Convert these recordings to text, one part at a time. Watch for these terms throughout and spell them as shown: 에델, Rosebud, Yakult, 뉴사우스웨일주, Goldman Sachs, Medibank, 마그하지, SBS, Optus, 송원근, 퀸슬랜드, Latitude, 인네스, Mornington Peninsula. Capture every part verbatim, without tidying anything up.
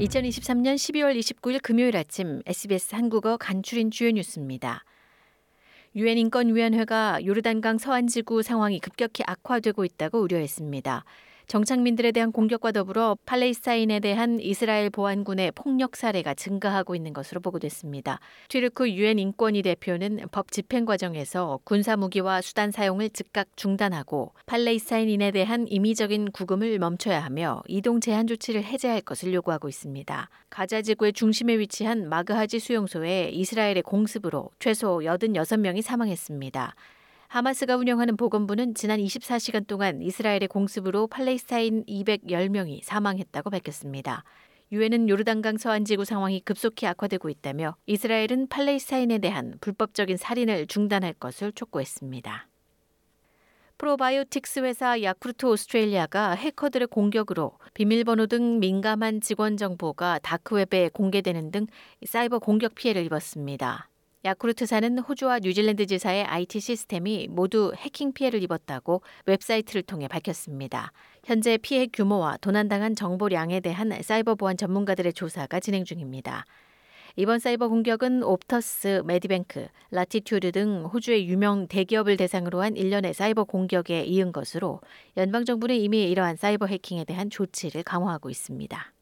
이천이십삼년 십이월 이십구일 금요일 아침 에스비에스 한국어 간추린 주요 뉴스입니다. 유엔 인권위원회가 요르단강 서안지구 상황이 급격히 악화되고 있다고 우려했습니다. 정착민들에 대한 공격과 더불어 팔레스타인에 대한 이스라엘 보안군의 폭력 사례가 증가하고 있는 것으로 보고됐습니다. 튀르크 유엔 인권위 대표는 법 집행 과정에서 군사무기와 수단 사용을 즉각 중단하고 팔레스타인인에 대한 임의적인 구금을 멈춰야 하며 이동 제한 조치를 해제할 것을 요구하고 있습니다. 가자 지구의 중심에 위치한 마그하지 수용소에 이스라엘의 공습으로 최소 팔십육 명이 사망했습니다. 하마스가 운영하는 보건부는 지난 이십사 시간 동안 이스라엘의 공습으로 팔레스타인 이백십 명이 사망했다고 밝혔습니다. 유엔은 요르단강 서안지구 상황이 급속히 악화되고 있다며 이스라엘은 팔레스타인에 대한 불법적인 살인을 중단할 것을 촉구했습니다. 프로바이오틱스 회사 야쿠르트 오스트레일리아가 해커들의 공격으로 비밀번호 등 민감한 직원 정보가 다크웹에 공개되는 등 사이버 공격 피해를 입었습니다. 야쿠르트사는 호주와 뉴질랜드 지사의 아이티 시스템이 모두 해킹 피해를 입었다고 웹사이트를 통해 밝혔습니다. 현재 피해 규모와 도난당한 정보량에 대한 사이버 보안 전문가들의 조사가 진행 중입니다. 이번 사이버 공격은 옵터스, 메디뱅크, 라티튜드 등 호주의 유명 대기업을 대상으로 한 일련의 사이버 공격에 이은 것으로 연방정부는 이미 이러한 사이버 해킹에 대한 조치를 강화하고 있습니다.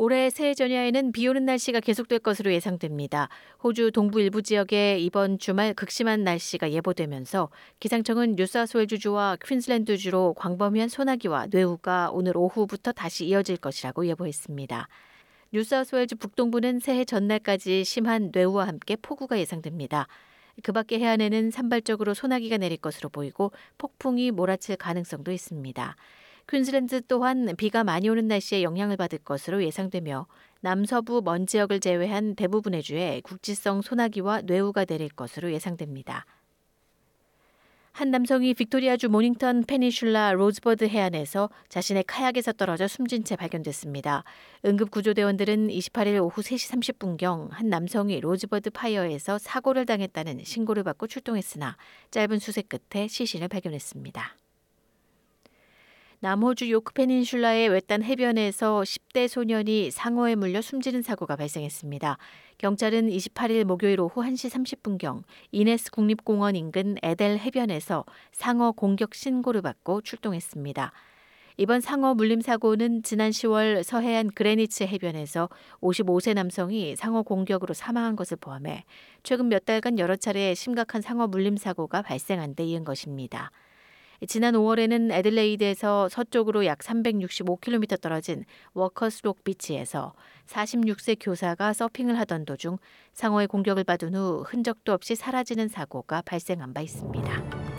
올해 새해 전야에는 비 오는 날씨가 계속될 것으로 예상됩니다. 호주 동부 일부 지역에 이번 주말 극심한 날씨가 예보되면서 기상청은 뉴사우스웨일주와 퀸슬랜드주로 광범위한 소나기와 뇌우가 오늘 오후부터 다시 이어질 것이라고 예보했습니다. 뉴사우스웨일주 북동부는 새해 전날까지 심한 뇌우와 함께 폭우가 예상됩니다. 그 밖에 해안에는 산발적으로 소나기가 내릴 것으로 보이고 폭풍이 몰아칠 가능성도 있습니다. 퀸슬랜드 또한 비가 많이 오는 날씨에 영향을 받을 것으로 예상되며 남서부 먼 지역을 제외한 대부분의 주에 국지성 소나기와 뇌우가 내릴 것으로 예상됩니다. 한 남성이 빅토리아주 모닝턴 페니슐라 로즈버드 해안에서 자신의 카약에서 떨어져 숨진 채 발견됐습니다. 응급구조대원들은 이십팔일 오후 세 시 삼십 분경 한 남성이 로즈버드 파이어에서 사고를 당했다는 신고를 받고 출동했으나 짧은 수색 끝에 시신을 발견했습니다. 남호주 요크 페닌슐라의 외딴 해변에서 십 대 소년이 상어에 물려 숨지는 사고가 발생했습니다. 경찰은 이십팔일 목요일 오후 한 시 삼십 분경 인네스 국립공원 인근 에델 해변에서 상어 공격 신고를 받고 출동했습니다. 이번 상어 물림 사고는 지난 시월 서해안 그레니치 해변에서 오십오 세 남성이 상어 공격으로 사망한 것을 포함해 최근 몇 달간 여러 차례 심각한 상어 물림 사고가 발생한 데 이은 것입니다. 지난 오월에는 애들레이드에서 서쪽으로 약 삼백육십오 킬로미터 떨어진 워커스 록 비치에서 사십육 세 교사가 서핑을 하던 도중 상어의 공격을 받은 후 흔적도 없이 사라지는 사고가 발생한 바 있습니다.